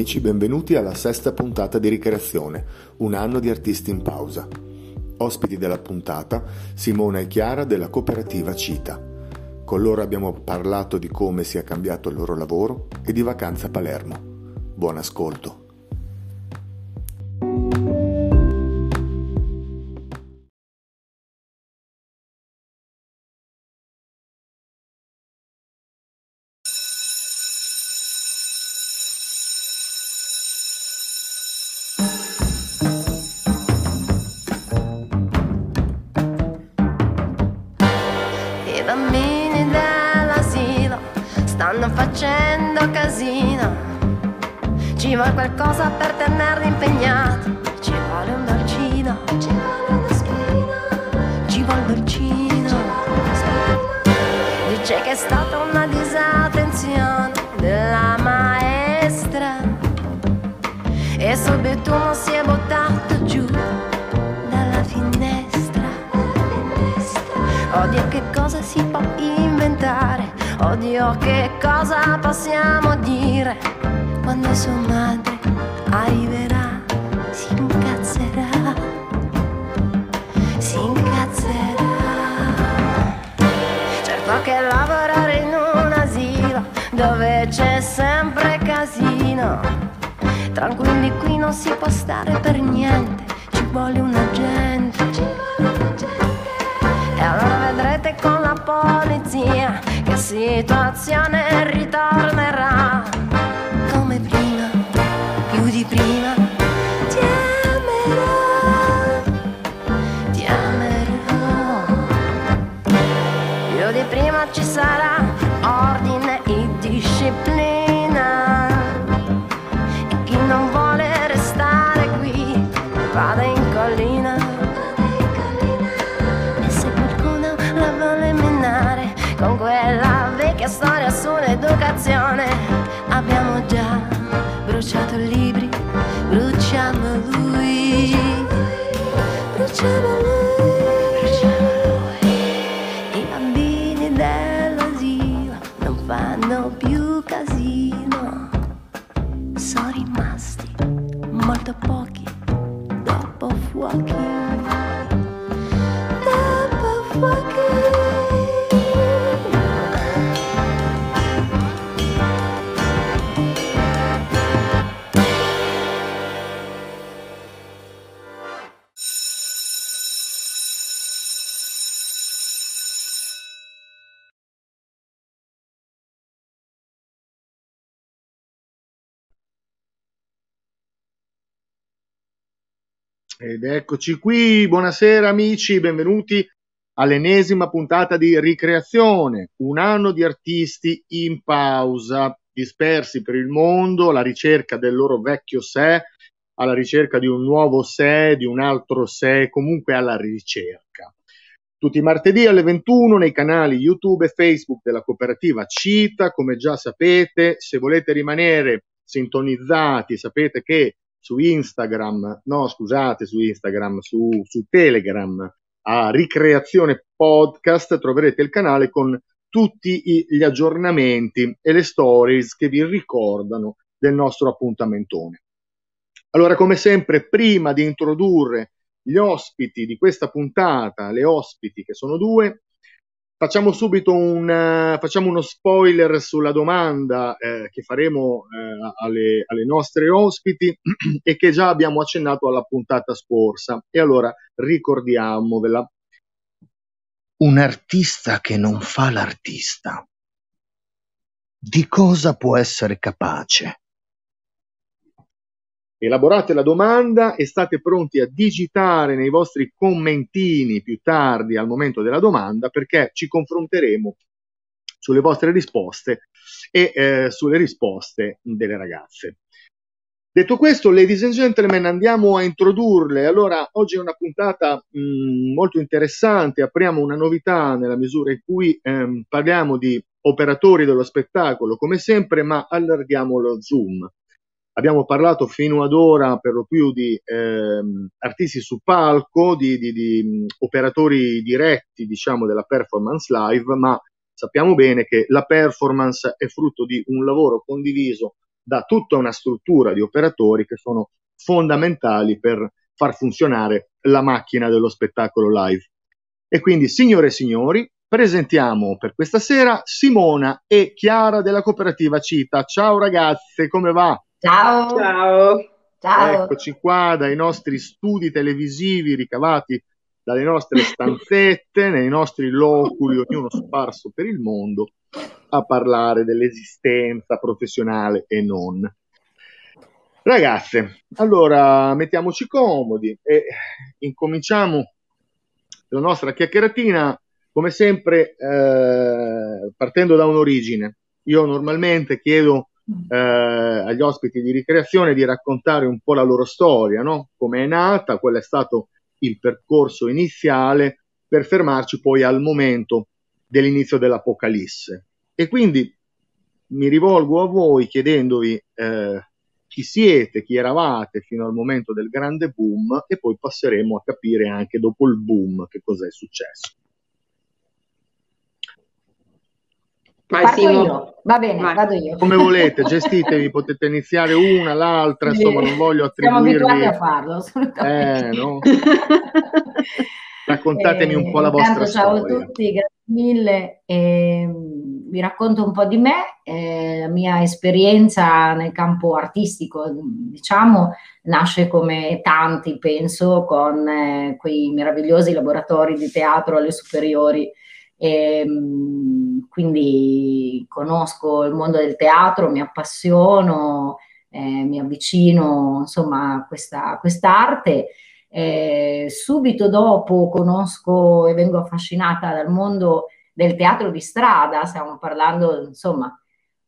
amici, benvenuti alla sesta puntata di Ricreazione, un anno di artisti in pausa. Ospiti della puntata, Simona e Chiara della Cooperativa Cita. Con loro abbiamo parlato di come sia cambiato il loro lavoro e di vacanza a Palermo. Buon ascolto. Facendo casino, ci vuole qualcosa per tenerli impegnati, ci vuole un dolcino, ci vuole una spina, ci vuole un dolcino. Dice che è stata una disattenzione della maestra e subito uno si è buttato giù dalla finestra. Oddio, che cosa si può inventare, oddio, che cosa possiamo dire. Quando sua madre arriverà, si incazzerà, si incazzerà. Certo che lavorare in un asilo dove c'è sempre casino, tranquilli qui non si può stare per niente, ci vuole un agente, ci vuole un agente. E allora vedrete con la polizia che situazione ritornerà come prima, più di prima. Ti amerò, ti amerò. Più di prima ci sarà ordine e disciplina, e chi non vuole restare qui vada in collina. Con quella vecchia storia sull'educazione abbiamo già bruciato libri, bruciamo lui, bruciamo lui, bruciamo lui. I bambini dell'asilo non fanno più casino, sono rimasti molto pochi dopo fuochi, dopo fuochi. Ed eccoci qui, buonasera amici, benvenuti all'ennesima puntata di Ricreazione, un anno di artisti in pausa, dispersi per il mondo, alla ricerca del loro vecchio sé, alla ricerca di un nuovo sé, di un altro sé, comunque alla ricerca. Tutti i martedì alle 21 nei canali YouTube e Facebook della Cooperativa Cita, come già sapete. Se volete rimanere sintonizzati, sapete che su Telegram a Ricreazione Podcast troverete il canale con tutti gli aggiornamenti e le stories che vi ricordano del nostro appuntamentone. Allora, come sempre, prima di introdurre gli ospiti di questa puntata, le ospiti che sono due, facciamo subito uno spoiler sulla domanda che faremo alle nostre ospiti e che già abbiamo accennato alla puntata scorsa. E allora ricordiamovela. Un artista che non fa l'artista, di cosa può essere capace? Elaborate la domanda e state pronti a digitare nei vostri commentini più tardi al momento della domanda, perché ci confronteremo sulle vostre risposte e sulle risposte delle ragazze. Detto questo, ladies and gentlemen, andiamo a introdurle. Allora, oggi è una puntata molto interessante, apriamo una novità nella misura in cui parliamo di operatori dello spettacolo, come sempre, ma allarghiamo lo zoom. Abbiamo parlato fino ad ora per lo più di artisti su palco, di operatori diretti, diciamo, della performance live, ma sappiamo bene che la performance è frutto di un lavoro condiviso da tutta una struttura di operatori che sono fondamentali per far funzionare la macchina dello spettacolo live. E quindi, signore e signori, presentiamo per questa sera Simona e Chiara della Cooperativa Cita. Ciao ragazze, come va? Ciao! Ciao! Ciao. Eccoci qua dai nostri studi televisivi ricavati dalle nostre stanzette, nei nostri loculi, ognuno sparso per il mondo, a parlare dell'esistenza professionale e non. Ragazze, allora mettiamoci comodi e incominciamo la nostra chiacchieratina, come sempre, partendo da un'origine. Io normalmente chiedo agli ospiti di Ricreazione di raccontare un po' la loro storia, no? Come è nata, qual è stato il percorso iniziale, per fermarci poi al momento dell'inizio dell'Apocalisse. E quindi mi rivolgo a voi chiedendovi chi siete, chi eravate fino al momento del grande boom, e poi passeremo a capire anche dopo il boom che cosa è successo. Io. Va bene, vado io. Come volete, gestitevi, potete iniziare una, l'altra, insomma non voglio attribuirvi. Siamo abituati a farlo, assolutamente. No? Raccontatemi un po' la vostra storia. Ciao a tutti, grazie mille. Vi racconto un po' di me, la mia esperienza nel campo artistico, diciamo, nasce come tanti, penso, con quei meravigliosi laboratori di teatro alle superiori. E quindi conosco il mondo del teatro, mi appassiono, mi avvicino insomma a quest'arte. Subito dopo conosco e vengo affascinata dal mondo del teatro di strada, stiamo parlando insomma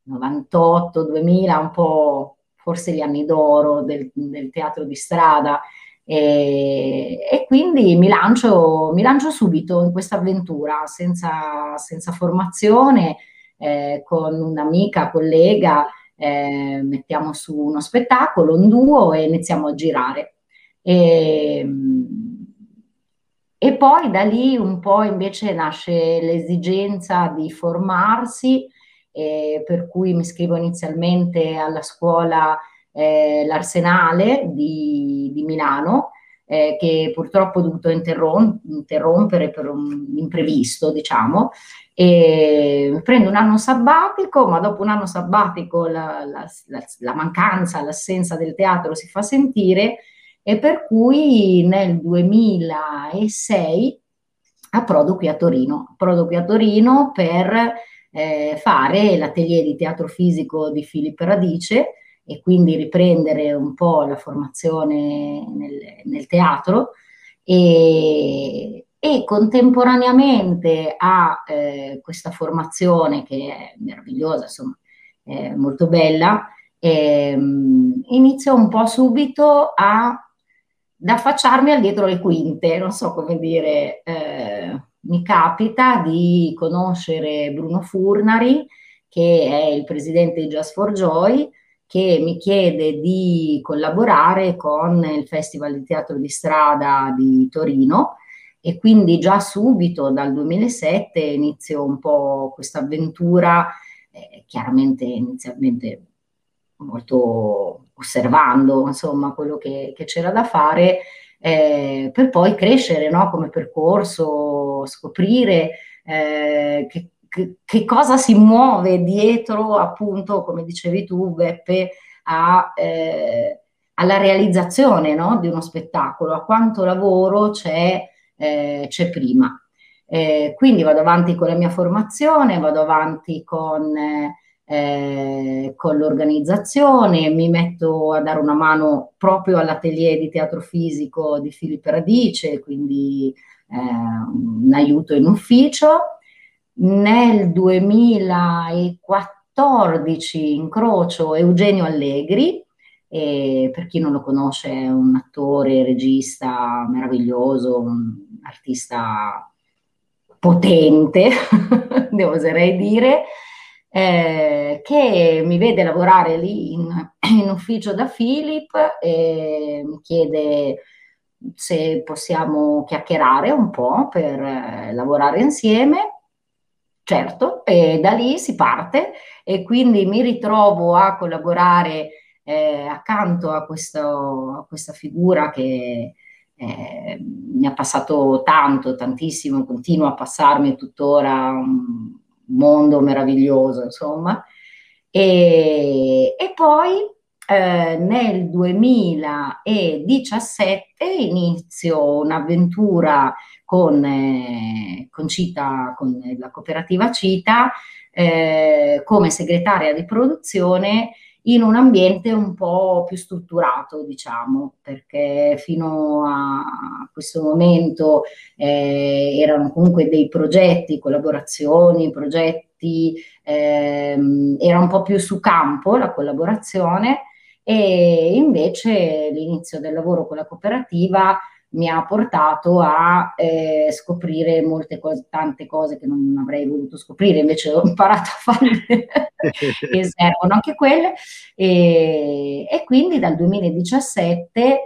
98, 2000, un po' forse gli anni d'oro del teatro di strada, e quindi mi lancio subito in questa avventura senza formazione, con un'amica, collega, mettiamo su uno spettacolo, un duo, e iniziamo a girare. E poi da lì un po' invece nasce l'esigenza di formarsi, per cui mi iscrivo inizialmente alla scuola l'Arsenale di Milano, che purtroppo ho dovuto interrompere per un imprevisto, diciamo, e prendo un anno sabbatico, ma dopo un anno sabbatico la mancanza, l'assenza del teatro si fa sentire, e per cui nel 2006 approdo qui a Torino per fare l'atelier di teatro fisico di Filippo Radice, e quindi riprendere un po' la formazione nel teatro, e contemporaneamente a questa formazione che è meravigliosa, insomma, molto bella, inizio un po' subito ad affacciarmi al dietro le quinte, non so come dire, mi capita di conoscere Bruno Furnari, che è il presidente di Just for Joy, che mi chiede di collaborare con il Festival di Teatro di Strada di Torino, e quindi già subito dal 2007 inizio un po' questa avventura, chiaramente inizialmente molto osservando insomma quello che c'era da fare, per poi crescere, no? Come percorso, scoprire che cosa si muove dietro, appunto, come dicevi tu, Beppe, alla realizzazione, no? Di uno spettacolo, a quanto lavoro c'è prima. Quindi vado avanti con la mia formazione, vado avanti con l'organizzazione, mi metto a dare una mano proprio all'atelier di teatro fisico di Filippo Radice, quindi un aiuto in ufficio. Nel 2014 incrocio Eugenio Allegri, per chi non lo conosce è un attore, regista meraviglioso, un artista potente, ne oserei dire, che mi vede lavorare lì in ufficio da Filippo, e mi chiede se possiamo chiacchierare un po' per lavorare insieme. Certo, e da lì si parte e quindi mi ritrovo a collaborare accanto a, questa figura che mi ha passato tantissimo, continua a passarmi tuttora un mondo meraviglioso, insomma. E poi nel 2017 inizio un'avventura con Cita, con la cooperativa Cita, come segretaria di produzione in un ambiente un po' più strutturato, diciamo, perché fino a questo momento erano comunque dei progetti, collaborazioni, progetti, era un po' più su campo la collaborazione, e invece l'inizio del lavoro con la cooperativa mi ha portato a scoprire molte cose, tante cose che non avrei voluto scoprire, invece ho imparato a farle che servono anche quelle, e quindi dal 2017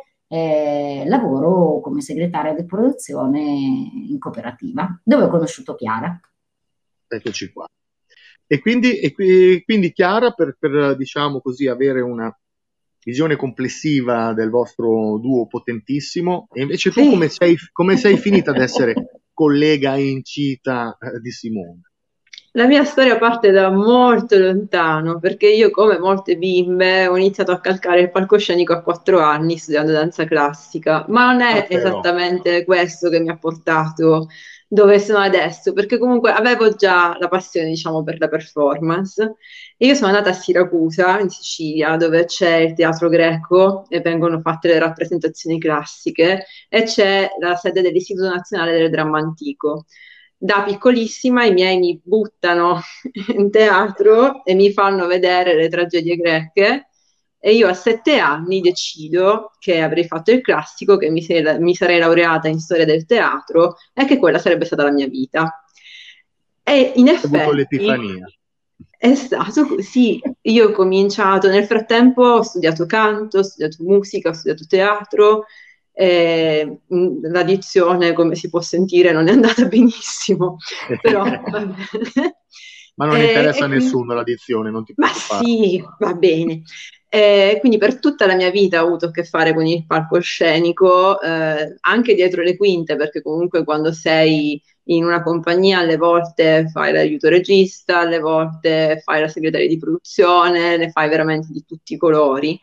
lavoro come segretaria di produzione in cooperativa, dove ho conosciuto Chiara. Eccoci qua. E quindi Chiara, per diciamo così, avere una visione complessiva del vostro duo potentissimo, e invece tu come sei finita ad essere collega in Cita di Simona? La mia storia parte da molto lontano, perché io, come molte bimbe, ho iniziato a calcare il palcoscenico a 4 anni studiando danza classica, ma non è esattamente questo che mi ha portato dove sono adesso, perché comunque avevo già la passione, diciamo, per la performance. Io sono andata a Siracusa, in Sicilia, dove c'è il teatro greco e vengono fatte le rappresentazioni classiche, e c'è la sede dell'Istituto Nazionale del Dramma Antico. Da piccolissima i miei mi buttano in teatro e mi fanno vedere le tragedie greche, e io a 7 anni decido che avrei fatto il classico, che mi sarei laureata in storia del teatro e che quella sarebbe stata la mia vita. E in effetti è stato così. Io ho cominciato, nel frattempo ho studiato canto, ho studiato musica, ho studiato teatro, e la dizione, come si può sentire, non è andata benissimo, però vabbè. Ma non interessa a nessuno la dizione, non ti preoccupare. Ma sì, va bene. Quindi per tutta la mia vita ho avuto a che fare con il palcoscenico, anche dietro le quinte, perché comunque quando sei in una compagnia alle volte fai l'aiuto regista, alle volte fai la segretaria di produzione, ne fai veramente di tutti i colori.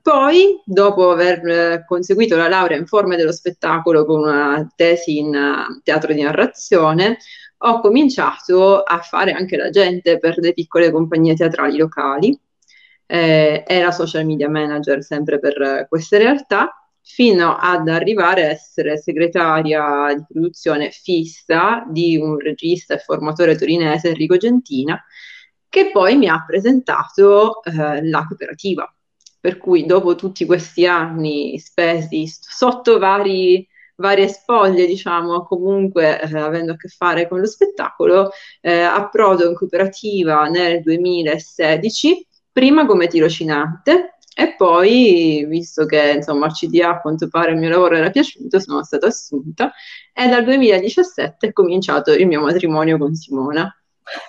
Poi, dopo aver conseguito la laurea in forme dello spettacolo con una tesi in teatro di narrazione, ho cominciato a fare anche l'agente per le piccole compagnie teatrali locali, era social media manager sempre per queste realtà, fino ad arrivare a essere segretaria di produzione fissa di un regista e formatore torinese, Enrico Gentina, che poi mi ha presentato la cooperativa. Per cui dopo tutti questi anni spesi sotto varie spoglie, diciamo, comunque avendo a che fare con lo spettacolo, approdo in cooperativa nel 2016, prima come tirocinante, e poi, visto che insomma al CDA a quanto pare il mio lavoro era piaciuto, sono stata assunta, e dal 2017 è cominciato il mio matrimonio con Simona.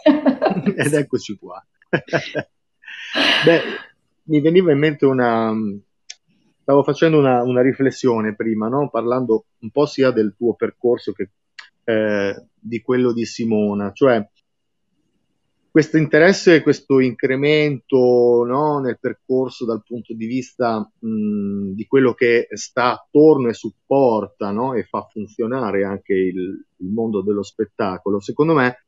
Ed eccoci qua. Beh, mi veniva in mente stavo facendo una riflessione prima, no? Parlando un po' sia del tuo percorso che di quello di Simona, cioè questo interesse, questo incremento, no, nel percorso dal punto di vista di quello che sta attorno e supporta, no, e fa funzionare anche il mondo dello spettacolo, secondo me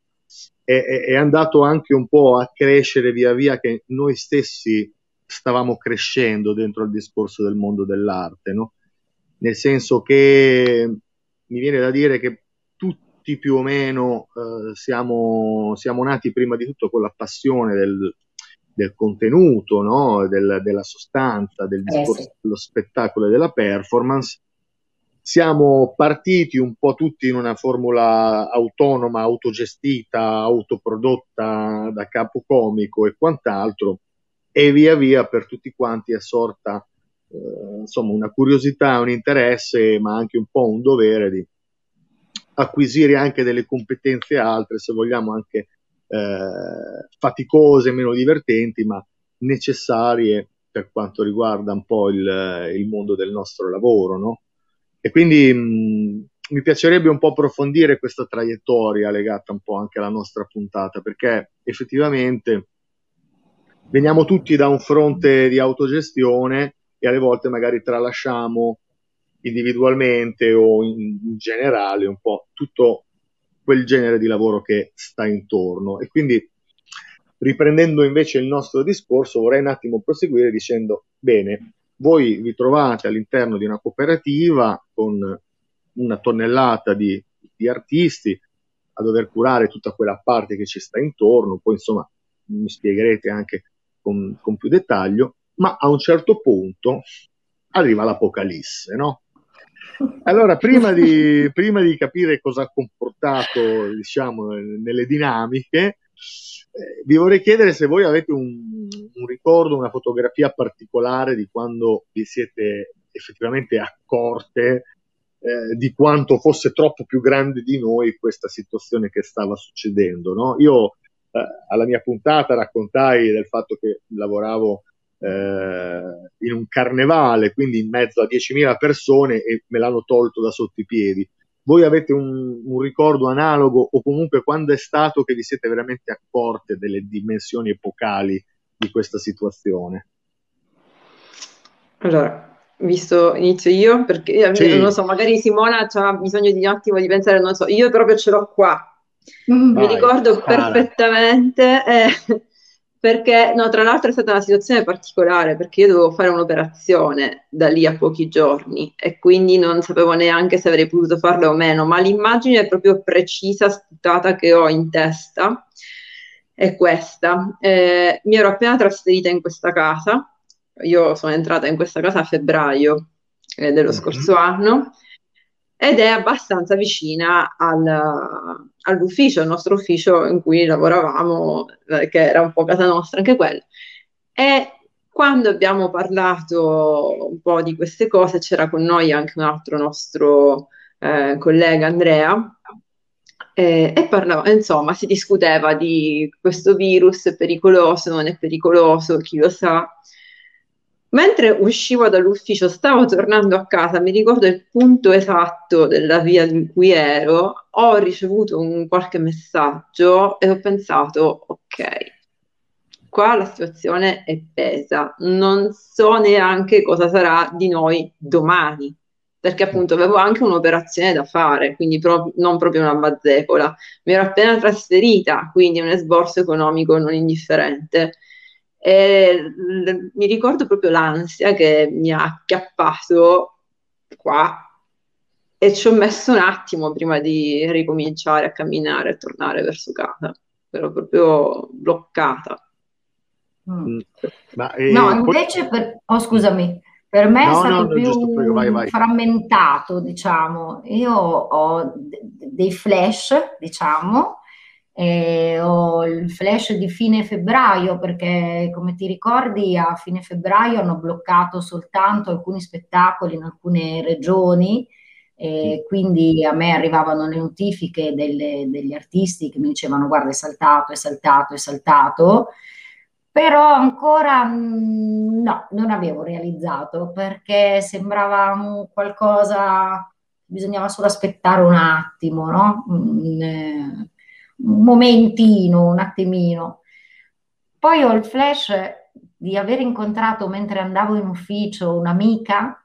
è andato anche un po' a crescere via via che noi stessi stavamo crescendo dentro al discorso del mondo dell'arte, no? Nel senso che mi viene da dire che tutti più o meno siamo nati prima di tutto con la passione del contenuto, no? Della sostanza, del discorso dello spettacolo e della performance. Siamo partiti un po' tutti in una formula autonoma, autogestita, autoprodotta da capo comico e quant'altro, e via via per tutti quanti è sorta insomma una curiosità, un interesse, ma anche un po' un dovere di acquisire anche delle competenze altre, se vogliamo anche faticose, meno divertenti, ma necessarie per quanto riguarda un po' il mondo del nostro lavoro, no? E quindi mi piacerebbe un po' approfondire questa traiettoria legata un po' anche alla nostra puntata, perché effettivamente veniamo tutti da un fronte di autogestione e alle volte magari tralasciamo individualmente o in generale un po' tutto quel genere di lavoro che sta intorno. E quindi, riprendendo invece il nostro discorso, vorrei un attimo proseguire dicendo: bene, voi vi trovate all'interno di una cooperativa con una tonnellata di artisti a dover curare tutta quella parte che ci sta intorno, poi insomma mi spiegherete anche con più dettaglio, ma a un certo punto arriva l'apocalisse, no? Allora, prima di capire cosa ha comportato, diciamo, nelle dinamiche, vi vorrei chiedere se voi avete un ricordo, una fotografia particolare di quando vi siete effettivamente accorte di quanto fosse troppo più grande di noi questa situazione che stava succedendo, no? Io alla mia puntata raccontai del fatto che lavoravo in un carnevale, quindi in mezzo a 10.000 persone, e me l'hanno tolto da sotto i piedi. Voi avete un ricordo analogo, o comunque quando è stato che vi siete veramente accorte delle dimensioni epocali di questa situazione? Allora, visto, inizio io, perché io, sì, non lo so, magari Simona ha bisogno di un attimo di pensare, non lo so, io proprio ce l'ho qua. Vai, mi ricordo perfettamente, perché no, tra l'altro è stata una situazione particolare, perché io dovevo fare un'operazione da lì a pochi giorni e quindi non sapevo neanche se avrei potuto farla o meno, ma l'immagine è proprio precisa, sputata, che ho in testa è questa. Mi ero appena trasferita in questa casa, io sono entrata in questa casa a febbraio dello scorso anno, ed è abbastanza vicina all'ufficio, al nostro ufficio in cui lavoravamo, che era un po' casa nostra anche quella. E quando abbiamo parlato un po' di queste cose, c'era con noi anche un altro nostro collega, Andrea, e parlava, insomma, si discuteva di questo virus, è pericoloso, non è pericoloso, chi lo sa. Mentre uscivo dall'ufficio, stavo tornando a casa, mi ricordo il punto esatto della via in cui ero, ho ricevuto qualche messaggio e ho pensato: ok, qua la situazione è pesa, non so neanche cosa sarà di noi domani, perché appunto avevo anche un'operazione da fare, quindi non proprio una bazzecola, mi ero appena trasferita, quindi un esborso economico non indifferente. E mi ricordo proprio l'ansia che mi ha acchiappato qua, e ci ho messo un attimo prima di ricominciare a camminare e tornare verso casa, ero proprio bloccata. Ma, no, invece scusami, per me no, è stato più vai. Frammentato, diciamo. Io ho dei flash, diciamo. Ho il flash di fine febbraio, perché come ti ricordi a fine febbraio hanno bloccato soltanto alcuni spettacoli in alcune regioni, quindi a me arrivavano le notifiche degli artisti che mi dicevano: guarda, è saltato, però ancora no, non avevo realizzato, perché sembrava qualcosa, bisognava solo aspettare un attimo, no? Un momentino, un attimino. Poi ho il flash di aver incontrato, mentre andavo in ufficio, un'amica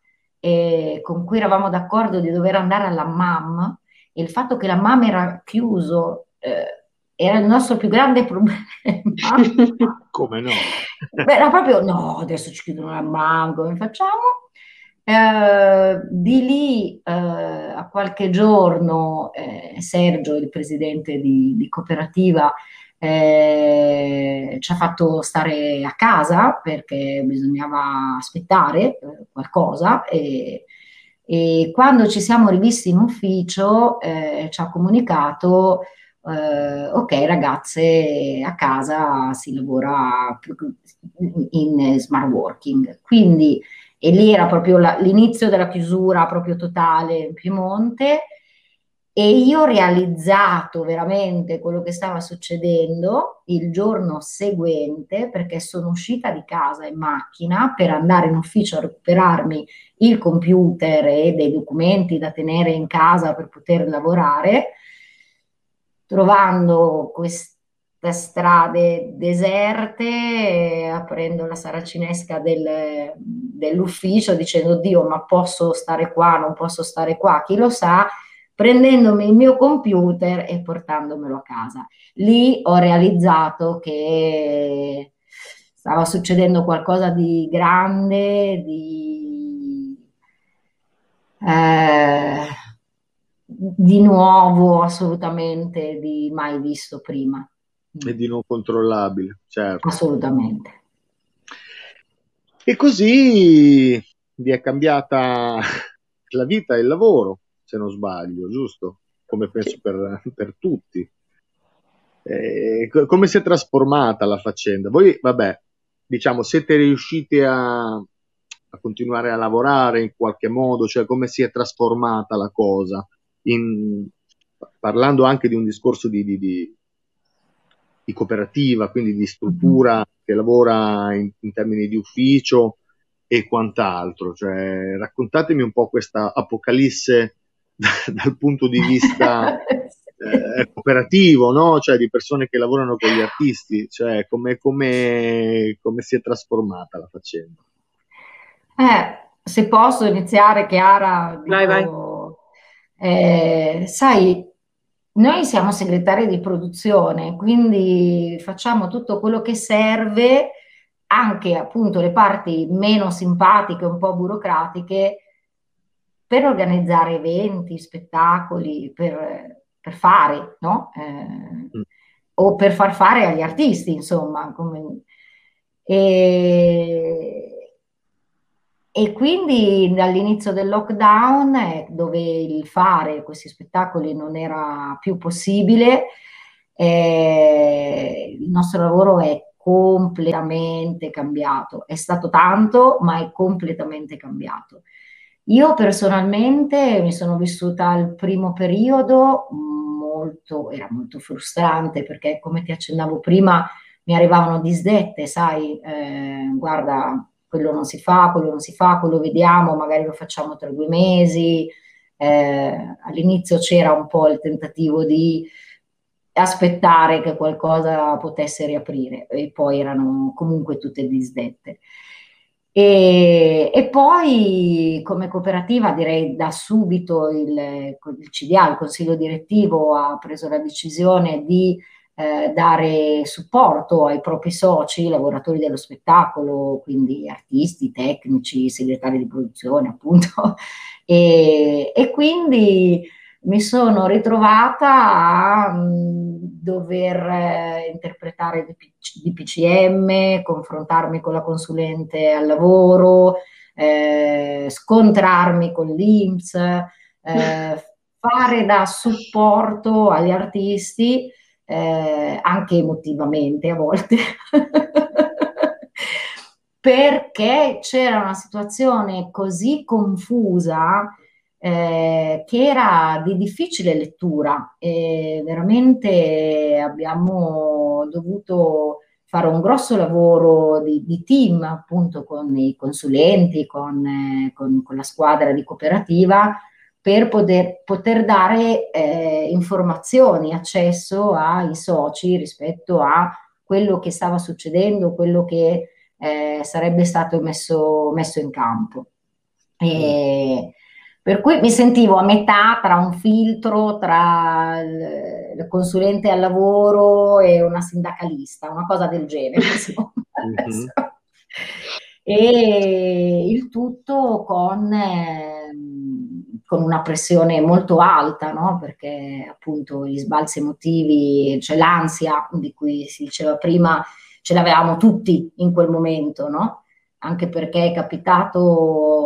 con cui eravamo d'accordo di dover andare alla MAM, e il fatto che la MAM era chiuso era il nostro più grande problema. Come no? Beh, era proprio no, adesso ci chiudono la MAM, come facciamo? Di lì a qualche giorno Sergio, il presidente di cooperativa, ci ha fatto stare a casa perché bisognava aspettare qualcosa, e quando ci siamo rivisti in ufficio ci ha comunicato: ok ragazze, a casa si lavora in smart working, quindi. E lì era proprio l'inizio della chiusura proprio totale in Piemonte, e io ho realizzato veramente quello che stava succedendo il giorno seguente, perché sono uscita di casa in macchina per andare in ufficio a recuperarmi il computer e dei documenti da tenere in casa per poter lavorare, trovando queste strade deserte, aprendo la saracinesca dell'ufficio, dicendo: Dio, ma posso stare qua, non posso stare qua, chi lo sa, prendendomi il mio computer e portandomelo a casa. Lì ho realizzato che stava succedendo qualcosa di grande, di nuovo, assolutamente, di mai visto prima. E di non controllabile, certo. Assolutamente. E così vi è cambiata la vita e il lavoro, se non sbaglio, giusto? Come penso per tutti. Come si è trasformata la faccenda? Voi, vabbè, diciamo, siete riusciti a continuare a lavorare in qualche modo, cioè come si è trasformata la cosa? Parlando anche di un discorso di cooperativa, quindi di struttura che lavora in termini di ufficio e quant'altro, cioè, raccontatemi un po' questa apocalisse dal punto di vista cooperativo, no? Cioè, di persone che lavorano con gli artisti, cioè come si è trasformata la faccenda. Se posso iniziare, Chiara, vai. Sai, noi siamo segretari di produzione, quindi facciamo tutto quello che serve, anche appunto le parti meno simpatiche, un po' burocratiche, per organizzare eventi, spettacoli, per fare, no? O per far fare agli artisti, insomma. E quindi dall'inizio del lockdown, dove il fare questi spettacoli non era più possibile, il nostro lavoro è completamente cambiato. È stato tanto, ma è completamente cambiato. Io personalmente mi sono vissuta il primo periodo era molto frustrante, perché, come ti accennavo prima, mi arrivavano disdette, sai, guarda, quello non si fa, quello non si fa, quello vediamo, magari lo facciamo tra 2 mesi. All'inizio c'era un po' il tentativo di aspettare che qualcosa potesse riaprire, e poi erano comunque tutte disdette. E poi, come cooperativa, direi da subito il CDA, il Consiglio Direttivo, ha preso la decisione di dare supporto ai propri soci, lavoratori dello spettacolo, quindi artisti, tecnici, segretari di produzione, appunto, e quindi mi sono ritrovata a dover interpretare di PCM, confrontarmi con la consulente al lavoro, scontrarmi con l'INPS, fare da supporto agli artisti, anche emotivamente a volte, perché c'era una situazione così confusa che era di difficile lettura, e veramente abbiamo dovuto fare un grosso lavoro di team, appunto, con i consulenti, con la squadra di cooperativa, per poter dare informazioni, accesso ai soci rispetto a quello che stava succedendo, quello che sarebbe stato messo in campo. Per cui mi sentivo a metà tra un filtro, tra il consulente al lavoro e una sindacalista, una cosa del genere, insomma. E il tutto con una pressione molto alta, no? Perché appunto gli sbalzi emotivi, cioè l'ansia di cui si diceva prima, ce l'avevamo tutti in quel momento, no? Anche perché è capitato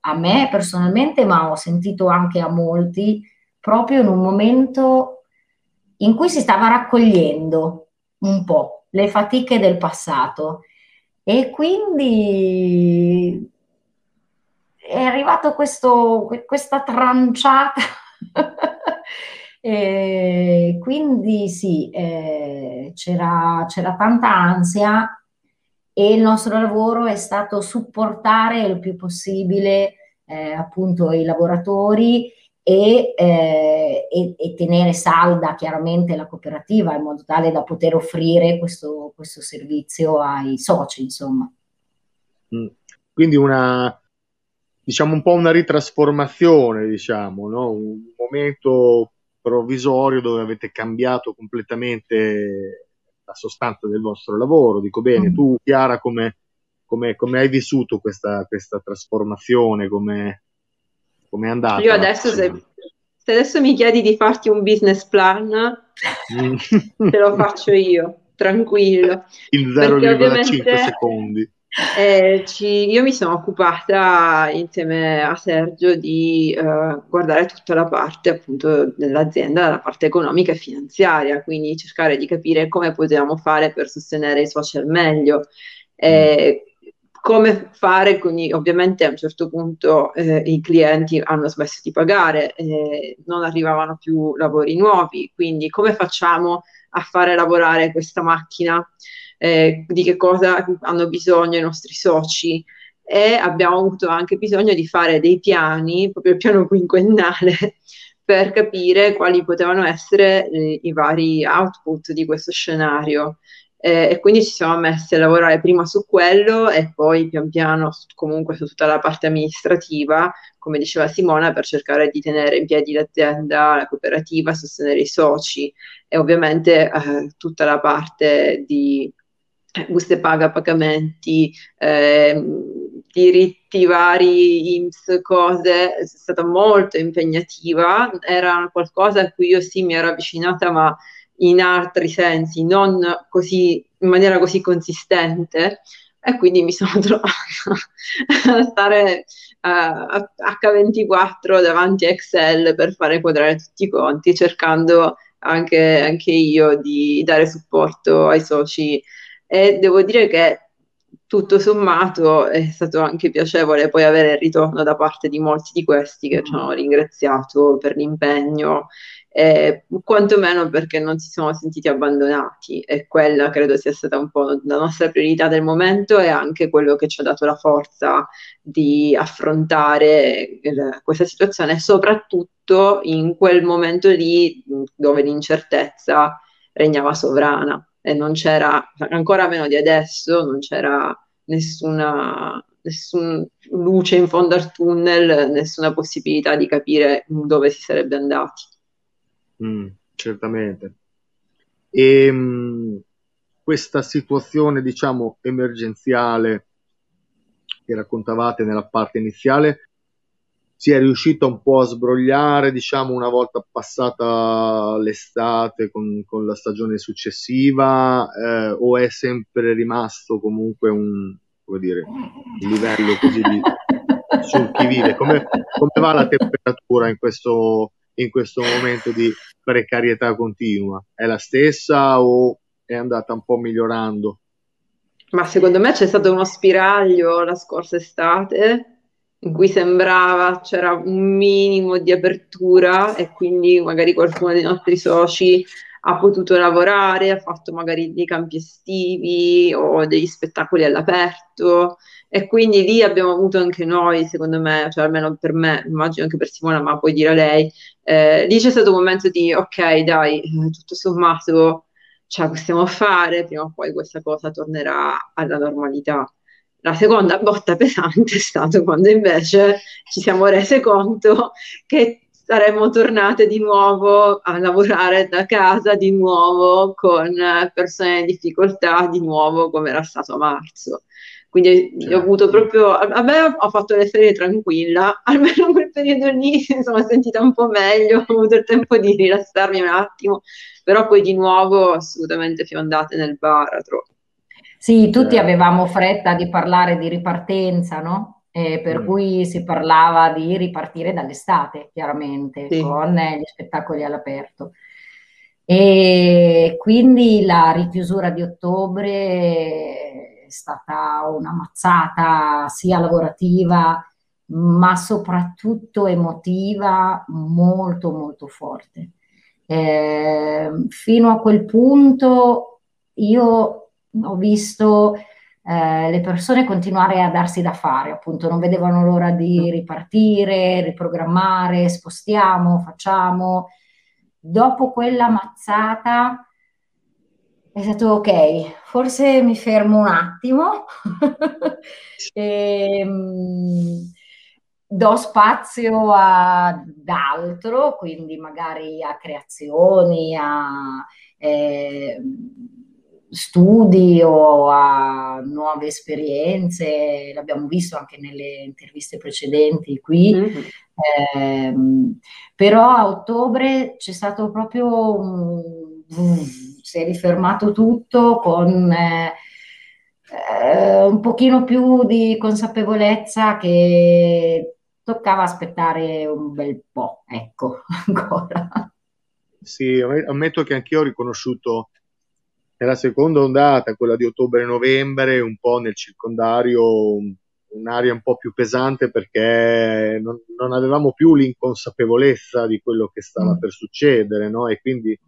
a me personalmente, ma ho sentito anche a molti, proprio in un momento in cui si stava raccogliendo un po' le fatiche del passato. E quindi è arrivato questa tranciata Quindi sì, c'era tanta ansia e il nostro lavoro è stato supportare il più possibile appunto i lavoratori e tenere salda chiaramente la cooperativa in modo tale da poter offrire questo servizio ai soci, insomma. Quindi una, diciamo, un po' una ritrasformazione, diciamo, no? Un momento provvisorio dove avete cambiato completamente la sostanza del vostro lavoro. Dico bene, tu Chiara come hai vissuto questa trasformazione, come è andata? Io adesso, se adesso mi chiedi di farti un business plan, te lo faccio io, tranquillo. Il 0,5 secondi. Io mi sono occupata insieme a Sergio di guardare tutta la parte appunto dell'azienda, la parte economica e finanziaria, quindi cercare di capire come potevamo fare per sostenere i social meglio, come fare, quindi ovviamente a un certo punto i clienti hanno smesso di pagare, non arrivavano più lavori nuovi, quindi come facciamo a fare lavorare questa macchina? Di che cosa hanno bisogno i nostri soci, e abbiamo avuto anche bisogno di fare dei piani, proprio il piano quinquennale, per capire quali potevano essere i vari output di questo scenario, e quindi ci siamo messi a lavorare prima su quello e poi pian piano comunque su tutta la parte amministrativa, come diceva Simona, per cercare di tenere in piedi l'azienda, la cooperativa, sostenere i soci e ovviamente tutta la parte di buste paga, pagamenti, diritti vari, INPS, cose. È stata molto impegnativa, era qualcosa a cui io sì mi ero avvicinata, ma in altri sensi, non così, in maniera così consistente, e quindi mi sono trovata a stare H24 davanti a Excel per fare quadrare tutti i conti, cercando anche io di dare supporto ai soci. E devo dire che tutto sommato è stato anche piacevole poi avere il ritorno da parte di molti di questi che ci hanno ringraziato per l'impegno, quantomeno perché non si sono sentiti abbandonati, e quella credo sia stata un po' la nostra priorità del momento e anche quello che ci ha dato la forza di affrontare questa situazione, soprattutto in quel momento lì dove l'incertezza regnava sovrana. E non c'era, ancora meno di adesso, non c'era nessuna luce in fondo al tunnel, nessuna possibilità di capire dove si sarebbe andati. Certamente. E questa situazione, diciamo, emergenziale che raccontavate nella parte iniziale, si è riuscita un po' a sbrogliare, diciamo, una volta passata l'estate con la stagione successiva, o è sempre rimasto comunque un livello così di sul chi vive? Come va la temperatura in questo momento di precarietà continua? È la stessa o è andata un po' migliorando? Ma secondo me c'è stato uno spiraglio la scorsa estate, in cui sembrava c'era un minimo di apertura e quindi magari qualcuno dei nostri soci ha potuto lavorare, ha fatto magari dei campi estivi o degli spettacoli all'aperto, e quindi lì abbiamo avuto anche noi, secondo me, cioè almeno per me, immagino anche per Simona, ma poi dirà lei, lì c'è stato un momento di ok dai, tutto sommato ce la possiamo fare, prima o poi questa cosa tornerà alla normalità. La seconda botta pesante è stata quando invece ci siamo rese conto che saremmo tornate di nuovo a lavorare da casa, di nuovo con persone in difficoltà, di nuovo come era stato a marzo. Quindi ho avuto proprio, a me ho fatto le ferie tranquilla, almeno in quel periodo lì mi sono sentita un po' meglio, ho avuto il tempo di rilassarmi un attimo, però poi di nuovo assolutamente fiondate nel baratro. Sì, tutti avevamo fretta di parlare di ripartenza, no? Per cui si parlava di ripartire dall'estate, chiaramente, sì, con gli spettacoli all'aperto. E quindi la richiusura di ottobre è stata una mazzata sia lavorativa ma soprattutto emotiva molto molto forte. Fino a quel punto io ho visto le persone continuare a darsi da fare, appunto non vedevano l'ora di ripartire, riprogrammare, spostiamo, facciamo. Dopo quella mazzata è stato ok, forse mi fermo un attimo e do spazio ad altro, quindi magari a creazioni, a studi o a nuove esperienze, l'abbiamo visto anche nelle interviste precedenti qui, però a ottobre c'è stato proprio si è rifermato tutto con un pochino più di consapevolezza che toccava aspettare un bel po', ecco, ancora. Sì, ammetto che anch'io ho riconosciuto nella seconda ondata, quella di ottobre-novembre, un po' nel circondario, un'area un po' più pesante perché non avevamo più l'inconsapevolezza di quello che stava per succedere, no? E quindi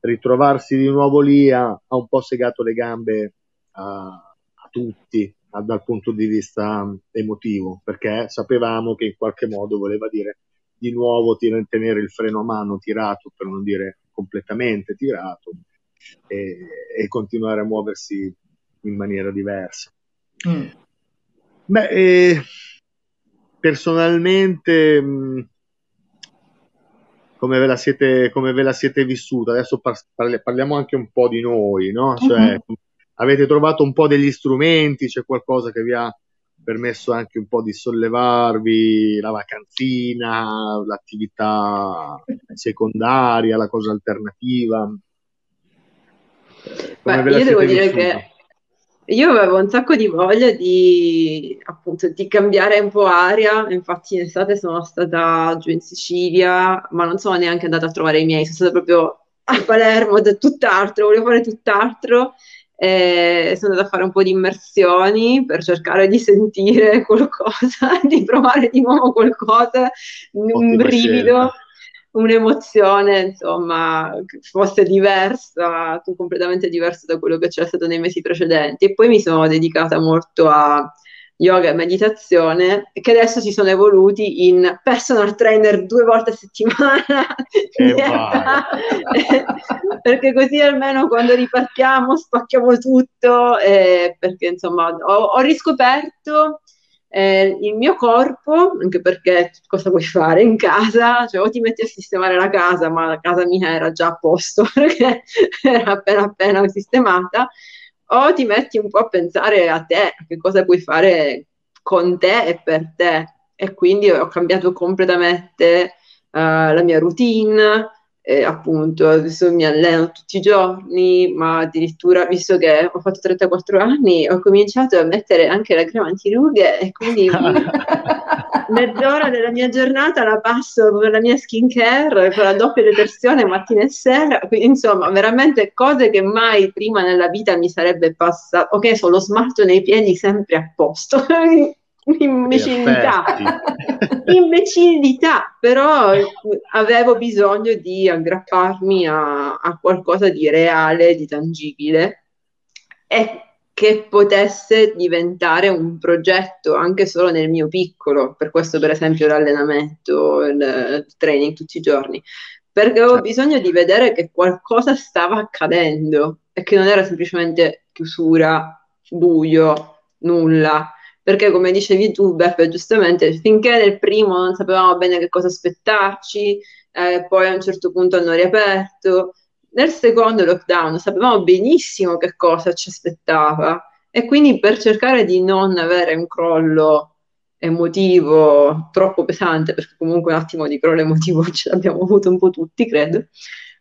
ritrovarsi di nuovo lì ha un po' segato le gambe a tutti dal punto di vista emotivo, perché sapevamo che in qualche modo voleva dire di nuovo tenere il freno a mano tirato, per non dire completamente tirato, e continuare a muoversi in maniera diversa. Beh, personalmente come ve la siete vissuta? Adesso parliamo anche un po' di noi, no? Cioè, avete trovato un po' degli strumenti, c'è qualcosa che vi ha permesso anche un po' di sollevarvi, la vacanzina, l'attività secondaria, la cosa alternativa? Beh, io devo dire che io avevo un sacco di voglia di cambiare un po' aria, infatti in estate sono stata giù in Sicilia, ma non sono neanche andata a trovare i miei, sono stata proprio a Palermo, tutt'altro, volevo fare tutt'altro, sono andata a fare un po' di immersioni per cercare di sentire qualcosa, di provare di nuovo qualcosa, un brivido, un'emozione, insomma, che fosse diversa, completamente diversa da quello che c'era stato nei mesi precedenti. E poi mi sono dedicata molto a yoga e meditazione, che adesso si sono evoluti in personal trainer 2 volte a settimana, perché così almeno quando ripartiamo spacchiamo tutto, perché insomma ho riscoperto il mio corpo, anche perché cosa puoi fare in casa, cioè o ti metti a sistemare la casa, ma la casa mia era già a posto perché era appena sistemata, o ti metti un po' a pensare a te, che cosa puoi fare con te e per te, e quindi ho cambiato completamente la mia routine. Appunto adesso mi alleno tutti i giorni, ma addirittura, visto che ho fatto 34 anni, ho cominciato a mettere anche la crema antirughe, e quindi mezz'ora della mia giornata la passo per la mia skincare, con la doppia detersione mattina e sera, quindi insomma veramente cose che mai prima nella vita mi sarebbe passata. Ok, sono lo smalto nei piedi sempre a posto. Imbecillità, però avevo bisogno di aggrapparmi a qualcosa di reale, di tangibile, e che potesse diventare un progetto anche solo nel mio piccolo. Per questo per esempio l'allenamento, il training tutti i giorni, perché avevo bisogno di vedere che qualcosa stava accadendo e che non era semplicemente chiusura, buio, nulla. Perché come dicevi tu, Beppe, giustamente, finché nel primo non sapevamo bene che cosa aspettarci, poi a un certo punto hanno riaperto, nel secondo lockdown sapevamo benissimo che cosa ci aspettava, e quindi per cercare di non avere un crollo emotivo troppo pesante, perché comunque un attimo di crollo emotivo ce l'abbiamo avuto un po' tutti, credo,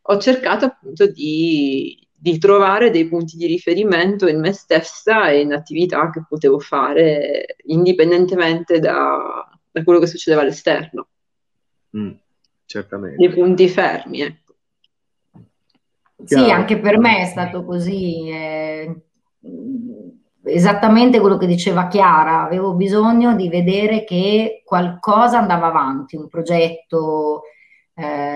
ho cercato appunto di trovare dei punti di riferimento in me stessa e in attività che potevo fare indipendentemente da quello che succedeva all'esterno. Certamente. Dei punti fermi, ecco. Chiaro. Sì, anche per me è stato così. Esattamente quello che diceva Chiara, avevo bisogno di vedere che qualcosa andava avanti, un progetto,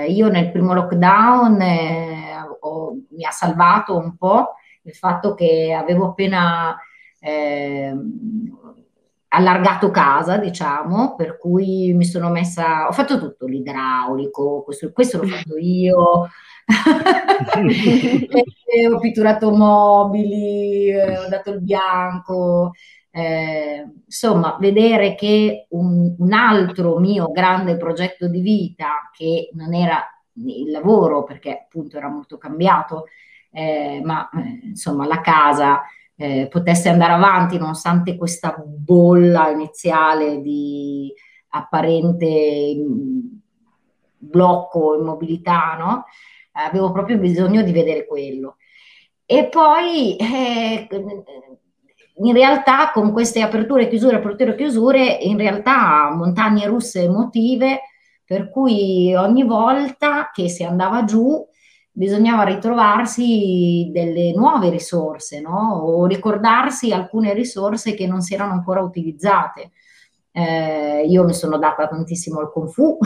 Io nel primo lockdown mi ha salvato un po' il fatto che avevo appena allargato casa, diciamo, per cui mi sono messa, ho fatto tutto, l'idraulico, questo l'ho fatto io, e ho pitturato mobili, ho dato il bianco, insomma, vedere che un altro mio grande progetto di vita, che non era il lavoro, perché appunto era molto cambiato, ma insomma la casa potesse andare avanti nonostante questa bolla iniziale di apparente blocco e mobilità, no? Avevo proprio bisogno di vedere quello. E poi in realtà con queste aperture e chiusure, in realtà montagne russe emotive, per cui ogni volta che si andava giù bisognava ritrovarsi delle nuove risorse, no? O ricordarsi alcune risorse che non si erano ancora utilizzate. Io mi sono data tantissimo al Kung Fu,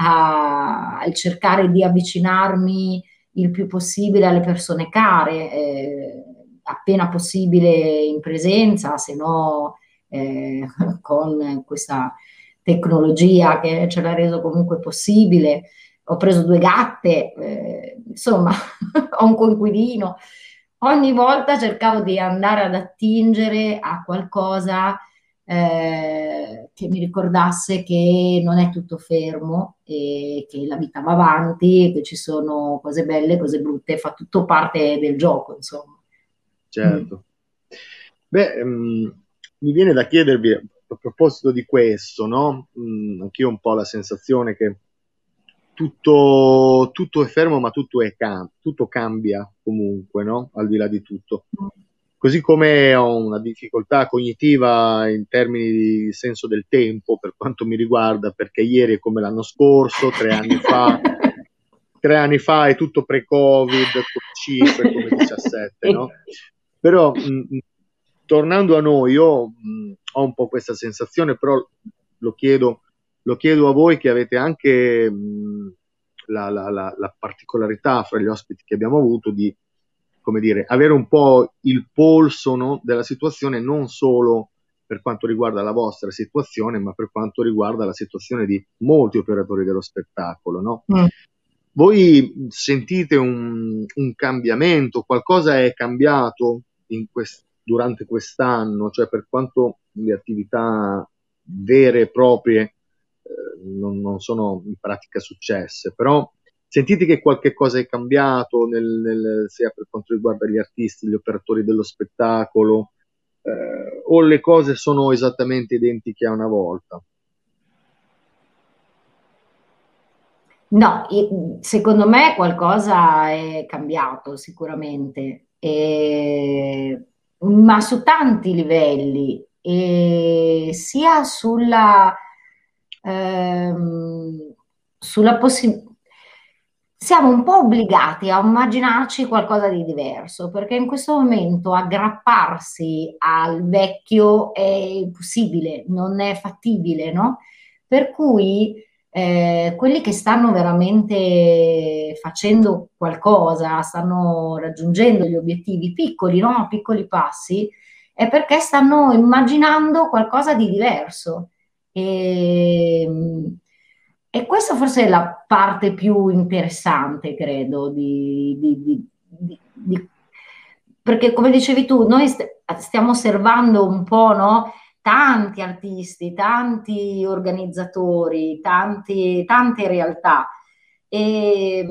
al cercare di avvicinarmi il più possibile alle persone care, appena possibile in presenza, se no con questa tecnologia che ce l'ha reso comunque possibile. Ho preso 2 gatte, insomma, ho un coinquilino. Ogni volta cercavo di andare ad attingere a qualcosa che mi ricordasse che non è tutto fermo e che la vita va avanti, che ci sono cose belle, cose brutte, fa tutto parte del gioco, insomma. Certo. Beh, mi viene da chiedervi, a proposito di questo, no? Anch'io ho un po' la sensazione che tutto è fermo, ma tutto cambia comunque, no? Al di là di tutto. Così come ho una difficoltà cognitiva in termini di senso del tempo, per quanto mi riguarda, perché ieri è come l'anno scorso, 3 anni fa, 3 anni fa è tutto pre-Covid, con 5, come 17, no? Però, tornando a noi, io ho un po' questa sensazione, però lo chiedo a voi che avete anche la particolarità fra gli ospiti che abbiamo avuto di, come dire, avere un po' il polso, no, della situazione, non solo per quanto riguarda la vostra situazione, ma per quanto riguarda la situazione di molti operatori dello spettacolo, no? Voi sentite un cambiamento, qualcosa è cambiato durante quest'anno, cioè per quanto le attività vere e proprie non sono in pratica successe, però sentite che qualche cosa è cambiato sia per quanto riguarda gli artisti, gli operatori dello spettacolo, o le cose sono esattamente identiche a una volta? No, secondo me qualcosa è cambiato sicuramente, ma su tanti livelli, sia sulla possibilità. Siamo un po' obbligati a immaginarci qualcosa di diverso, perché in questo momento aggrapparsi al vecchio è impossibile, non è fattibile, no? Per cui quelli che stanno veramente facendo qualcosa, stanno raggiungendo gli obiettivi piccoli, no? A piccoli passi, è perché stanno immaginando qualcosa di diverso. E questa forse è la parte più interessante, credo, perché come dicevi tu, noi stiamo osservando un po', no? Tanti artisti, tanti organizzatori, tante realtà, e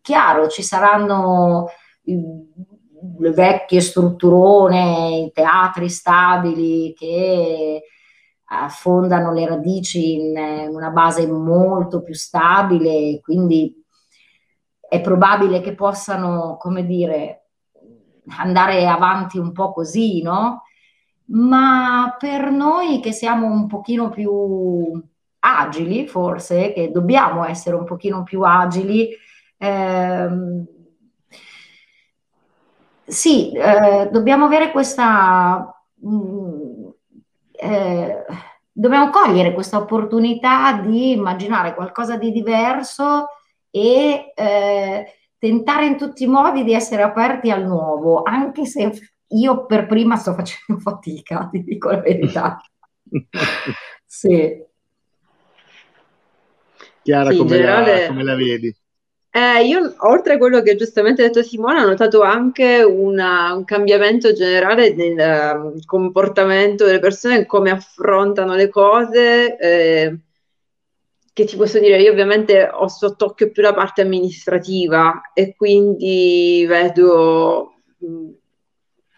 chiaro, ci saranno le vecchie strutturone, i teatri stabili che affondano le radici in una base molto più stabile, quindi è probabile che possano, come dire, andare avanti un po' così, no? Ma per noi che siamo un pochino più agili, forse, che dobbiamo essere un pochino più agili, sì, dobbiamo avere questa dobbiamo cogliere questa opportunità di immaginare qualcosa di diverso e tentare in tutti i modi di essere aperti al nuovo, anche se io per prima sto facendo fatica, ti dico la verità. Sì. Chiara, sì, come, generale, come la vedi? Io, oltre a quello che giustamente ha detto Simona, ho notato anche un cambiamento generale nel comportamento delle persone, come affrontano le cose, che ti posso dire, io ovviamente ho sott'occhio più la parte amministrativa e quindi vedo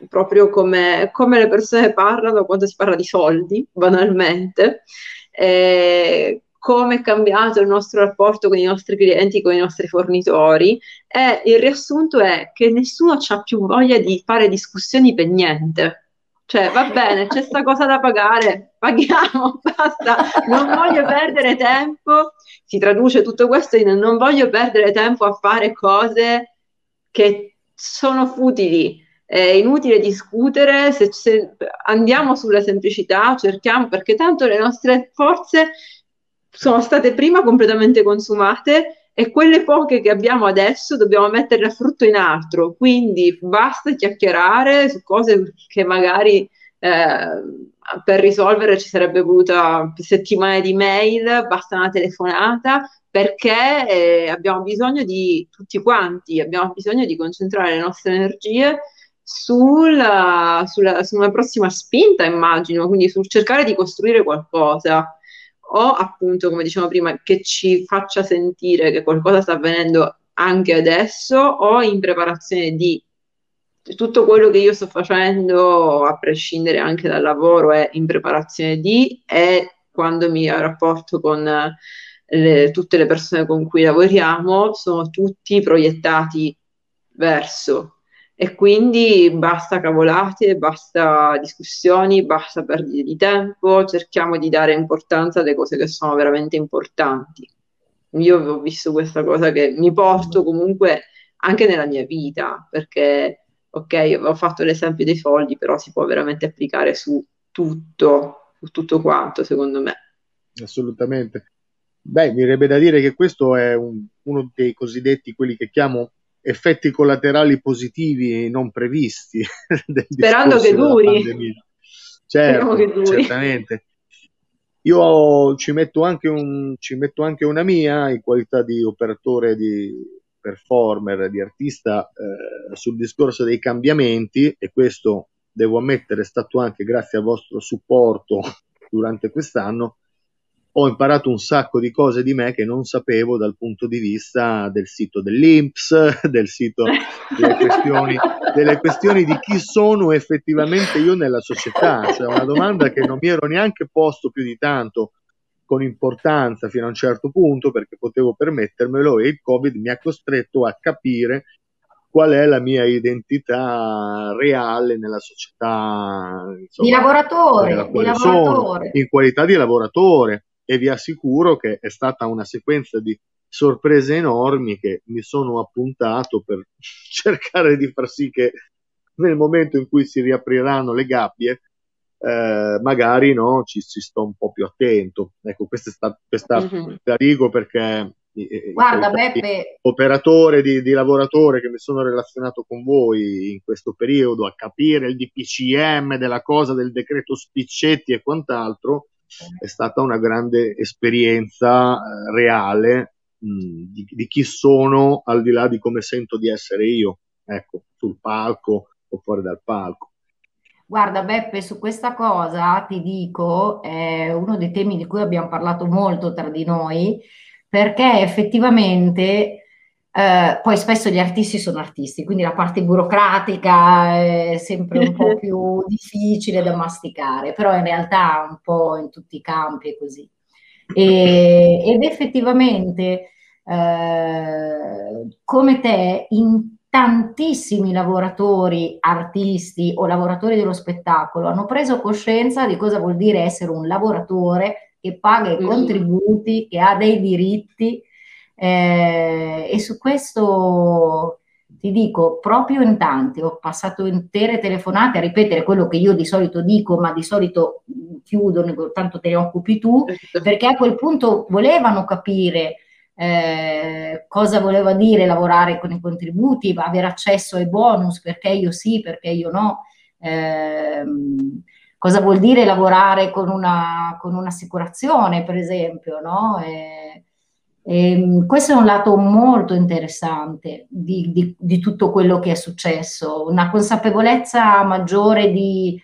proprio come le persone parlano quando si parla di soldi, banalmente, come è cambiato il nostro rapporto con i nostri clienti, con i nostri fornitori, e il riassunto è che nessuno ha più voglia di fare discussioni per niente. Cioè, va bene, c'è sta cosa da pagare, paghiamo, basta, non voglio perdere tempo. Si traduce tutto questo in non voglio perdere tempo a fare cose che sono futili. È inutile discutere, se andiamo sulla semplicità, cerchiamo, perché tanto le nostre forze sono state prima completamente consumate e quelle poche che abbiamo adesso dobbiamo metterle a frutto in altro, quindi basta chiacchierare su cose che magari per risolvere ci sarebbe voluta settimane di mail, basta una telefonata, perché abbiamo bisogno di tutti quanti, abbiamo bisogno di concentrare le nostre energie su una prossima spinta, immagino, quindi sul cercare di costruire qualcosa, o appunto, come dicevamo prima, che ci faccia sentire che qualcosa sta avvenendo anche adesso, o in preparazione di tutto quello che io sto facendo, a prescindere anche dal lavoro, è in preparazione di, e quando mi rapporto con tutte le persone con cui lavoriamo, sono tutti proiettati verso. E quindi basta cavolate, basta discussioni, basta perdite di tempo, cerchiamo di dare importanza alle cose che sono veramente importanti. Io ho visto questa cosa che mi porto comunque anche nella mia vita, perché ok, avevo fatto l'esempio dei soldi, però si può veramente applicare su tutto quanto, secondo me. Assolutamente. Beh, mi verrebbe da dire che questo è uno dei cosiddetti, quelli che chiamo effetti collaterali positivi non previsti del discorso della pandemia. Certo, sperando che duri. Certamente. Io ci metto anche una mia, in qualità di operatore, di performer, di artista, sul discorso dei cambiamenti, e questo devo ammettere è stato anche grazie al vostro supporto durante quest'anno. Ho imparato un sacco di cose di me che non sapevo dal punto di vista del sito dell'INPS, del sito delle questioni di chi sono effettivamente io nella società. Cioè, una domanda che non mi ero neanche posto più di tanto con importanza fino a un certo punto, perché potevo permettermelo, e il Covid mi ha costretto a capire qual è la mia identità reale nella società, insomma, di lavoratore. In qualità di lavoratore. E vi assicuro che è stata una sequenza di sorprese enormi che mi sono appuntato per cercare di far sì che nel momento in cui si riapriranno le gabbie, magari no, ci sto un po' più attento. Ecco, questa rigo, perché guarda, Beppe, operatore di lavoratore che mi sono relazionato con voi in questo periodo, a capire il DPCM della cosa, del decreto Spiccetti e quant'altro, è stata una grande esperienza reale di chi sono, al di là di come sento di essere io, ecco, sul palco o fuori dal palco. Guarda Beppe, su questa cosa ti dico, è uno dei temi di cui abbiamo parlato molto tra di noi, perché effettivamente poi spesso gli artisti sono artisti, quindi la parte burocratica è sempre un po' più difficile da masticare, però in realtà un po' in tutti i campi è così. Ed effettivamente, come te, in tantissimi lavoratori, artisti o lavoratori dello spettacolo hanno preso coscienza di cosa vuol dire essere un lavoratore che paga i contributi, che ha dei diritti, e su questo ti dico, proprio in tanti, ho passato intere telefonate a ripetere quello che io di solito dico, ma di solito chiudono, tanto te ne occupi tu, perché a quel punto volevano capire cosa voleva dire lavorare con i contributi, avere accesso ai bonus, perché io sì, perché io no, cosa vuol dire lavorare con un'assicurazione, per esempio, no? Questo è un lato molto interessante di tutto quello che è successo, una consapevolezza maggiore di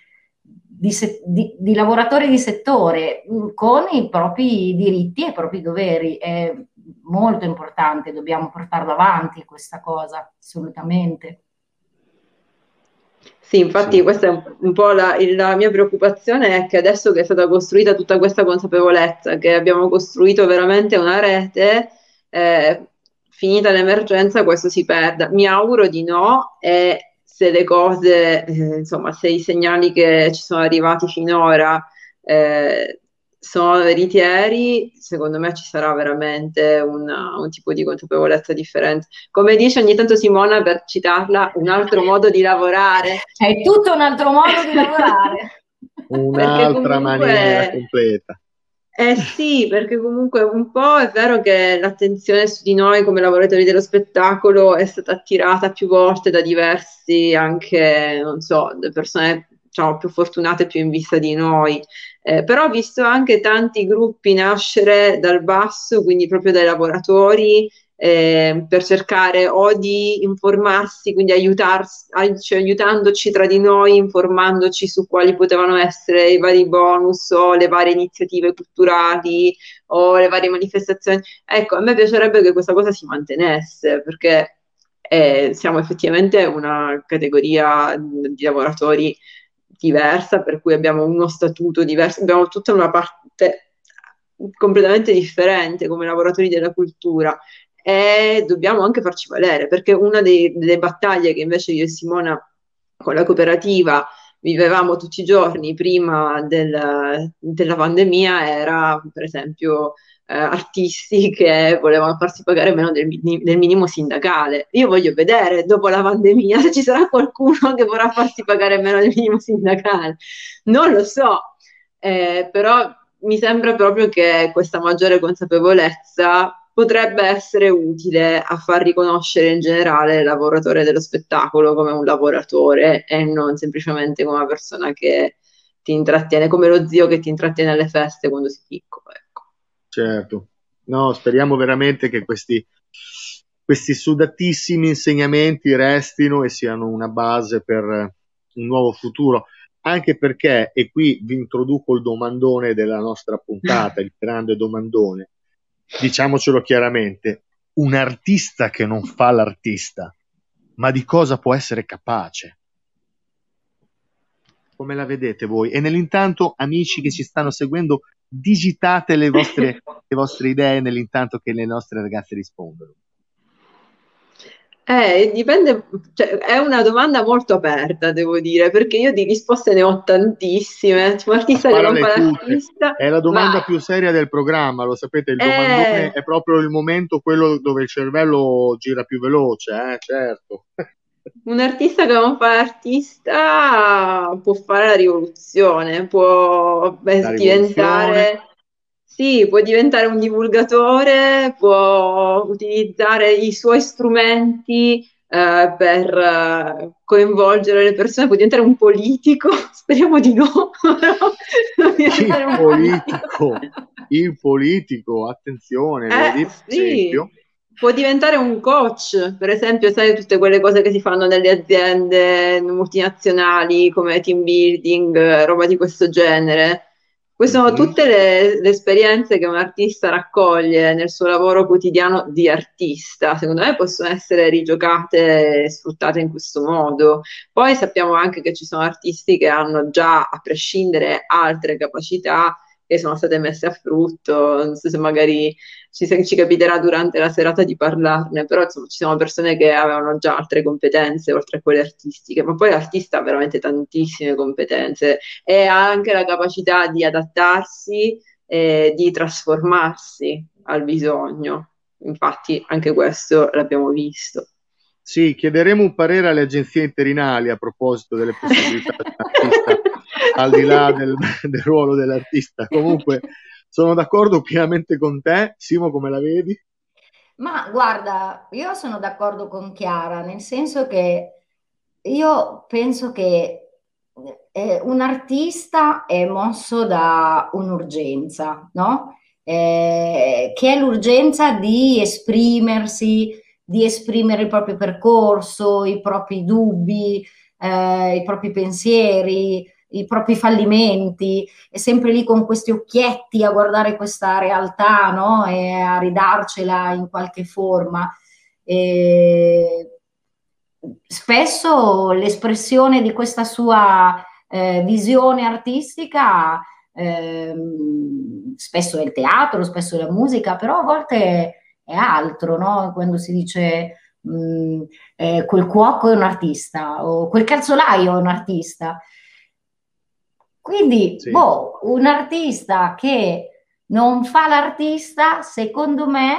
lavoratori di settore con i propri diritti e i propri doveri. È molto importante, dobbiamo portarlo avanti questa cosa, assolutamente. Sì, infatti sì. Questa è un po' la mia preoccupazione, è che adesso che è stata costruita tutta questa consapevolezza, che abbiamo costruito veramente una rete, finita l'emergenza questo si perda. Mi auguro di no, e se le cose, insomma, se i segnali che ci sono arrivati finora sono veritieri, secondo me ci sarà veramente un tipo di consapevolezza differente. Come dice ogni tanto Simona, per citarla, un altro modo di lavorare. È tutto un altro modo di lavorare. Un'altra maniera completa. Eh sì, perché comunque un po' è vero che l'attenzione su di noi come lavoratori dello spettacolo è stata attirata più volte da diversi, anche, non so, da persone, diciamo, più fortunate, più in vista di noi. Però ho visto anche tanti gruppi nascere dal basso, quindi proprio dai lavoratori, per cercare o di informarsi, quindi aiutandoci tra di noi, informandoci su quali potevano essere i vari bonus o le varie iniziative culturali o le varie manifestazioni. Ecco, a me piacerebbe che questa cosa si mantenesse, perché siamo effettivamente una categoria di lavoratori diversa, per cui abbiamo uno statuto diverso, abbiamo tutta una parte completamente differente come lavoratori della cultura, e dobbiamo anche farci valere, perché una delle battaglie che invece io e Simona con la cooperativa vivevamo tutti i giorni prima della pandemia era, per esempio, artisti che volevano farsi pagare meno del minimo sindacale. Io voglio vedere dopo la pandemia se ci sarà qualcuno che vorrà farsi pagare meno del minimo sindacale, non lo so, però mi sembra proprio che questa maggiore consapevolezza potrebbe essere utile a far riconoscere in generale il lavoratore dello spettacolo come un lavoratore e non semplicemente come una persona che ti intrattiene, come lo zio che ti intrattiene alle feste quando sei piccolo. Certo, no, speriamo veramente che questi sudatissimi insegnamenti restino e siano una base per un nuovo futuro, anche perché, e qui vi introduco il domandone della nostra puntata, il grande domandone, diciamocelo chiaramente, un artista che non fa l'artista, ma di cosa può essere capace? Come la vedete voi? E nell'intanto, amici che ci stanno seguendo, digitate le vostre idee nell'intanto che le nostre ragazze rispondono. Dipende, cioè, è una domanda molto aperta, devo dire, perché io di risposte ne ho tantissime. C'è un artista che non fa l'artista. È la domanda più seria del programma, lo sapete, il domandone è proprio il momento quello dove il cervello gira più veloce, certo. Un artista che non fa l'artista può fare la rivoluzione, può diventare un divulgatore, può utilizzare i suoi strumenti per coinvolgere le persone, può diventare un politico, speriamo di no. Il politico, attenzione, esempio. Può diventare un coach, per esempio, sai, tutte quelle cose che si fanno nelle aziende multinazionali come team building, roba di questo genere. Queste sono tutte le esperienze che un artista raccoglie nel suo lavoro quotidiano di artista. Secondo me possono essere rigiocate e sfruttate in questo modo. Poi sappiamo anche che ci sono artisti che hanno già, a prescindere, altre capacità che sono state messe a frutto, non so se magari ci capiterà durante la serata di parlarne, però insomma ci sono persone che avevano già altre competenze oltre a quelle artistiche, ma poi l'artista ha veramente tantissime competenze e ha anche la capacità di adattarsi e di trasformarsi al bisogno, infatti anche questo l'abbiamo visto. Sì, chiederemo un parere alle agenzie interinali a proposito delle possibilità di artista al di là del ruolo dell'artista. Comunque sono d'accordo pienamente con te. Simo, come la vedi? Ma guarda, io sono d'accordo con Chiara, nel senso che io penso che un artista è mosso da un'urgenza, no? Che è l'urgenza di esprimersi, di esprimere il proprio percorso, i propri dubbi, i propri pensieri, i propri fallimenti, è sempre lì con questi occhietti a guardare questa realtà, no? E a ridarcela in qualche forma. E spesso l'espressione di questa sua visione artistica, spesso è il teatro, spesso è la musica, però a volte è altro, no? Quando si dice quel cuoco è un artista o quel calzolaio è un artista, quindi sì. Boh, un artista che non fa l'artista, secondo me,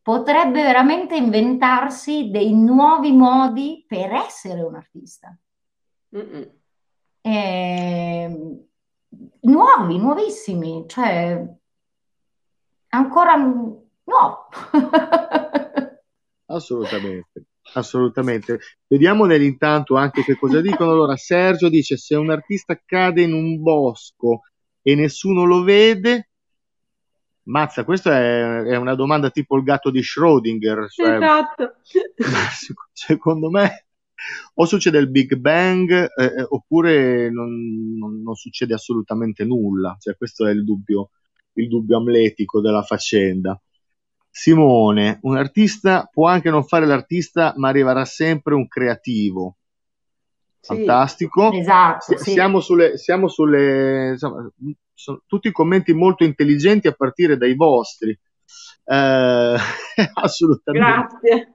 potrebbe veramente inventarsi dei nuovi modi per essere un artista. Nuovi, nuovissimi, cioè ancora no. Assolutamente, assolutamente. Vediamo nell'intanto anche che cosa dicono. Allora, Sergio dice: se un artista cade in un bosco e nessuno lo vede, mazza, questa è una domanda tipo il gatto di Schrödinger, cioè, esatto. Secondo me o succede il Big Bang oppure non succede assolutamente nulla, cioè questo è il dubbio amletico della faccenda. Simone: un artista può anche non fare l'artista, ma arriverà sempre un creativo. Sì, fantastico, esatto, sì. Insomma, sono tutti commenti molto intelligenti, a partire dai vostri, assolutamente. Grazie.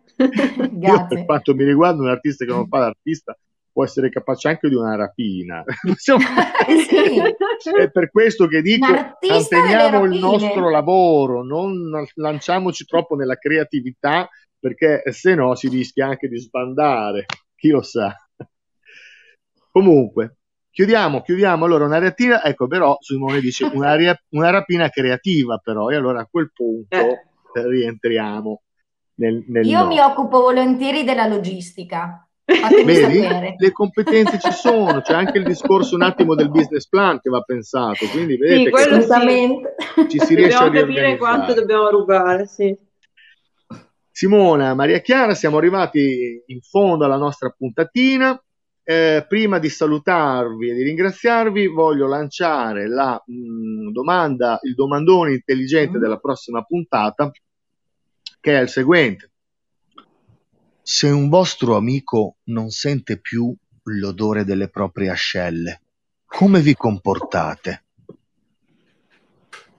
Io, per quanto mi riguarda, un artista che non fa l'artista può essere capace anche di una rapina. Sì. È per questo che dico: manteniamo il nostro lavoro, non lanciamoci troppo nella creatività, perché se no si rischia anche di sbandare, chi lo sa. Comunque chiudiamo allora una rapina, ecco, però Simone dice una rapina creativa, però, e allora a quel punto rientriamo nel io no. Mi occupo volentieri della logistica. Vedi? Le competenze ci sono, c'è anche il discorso un attimo del business plan che va pensato, quindi vedete sì, che ci si riesce a capire quanto dobbiamo rubare. Sì. Simona, Maria Chiara, siamo arrivati in fondo alla nostra puntatina. Prima di salutarvi e di ringraziarvi, voglio lanciare la domanda, il domandone intelligente della prossima puntata, che è il seguente: se un vostro amico non sente più l'odore delle proprie ascelle, come vi comportate?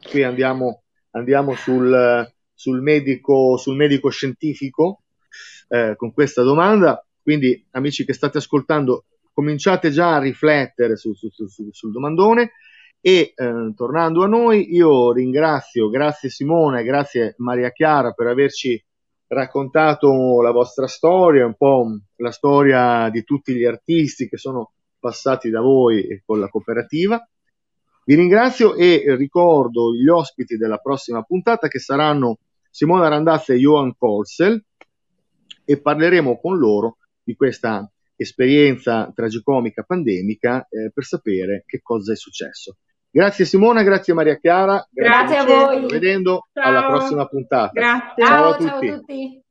Qui andiamo sul medico scientifico con questa domanda. Quindi, amici che state ascoltando, cominciate già a riflettere sul domandone. E tornando a noi, io ringrazio, grazie Simona e grazie Maria Chiara per averci raccontato la vostra storia, un po' la storia di tutti gli artisti che sono passati da voi e con la cooperativa. Vi ringrazio e ricordo gli ospiti della prossima puntata, che saranno Simona Randazzo e Johan Kolsel, e parleremo con loro di questa esperienza tragicomica pandemica per sapere che cosa è successo. Grazie Simona, grazie Maria Chiara, grazie a voi. Ci vedendo alla prossima puntata. Grazie. Ciao a tutti.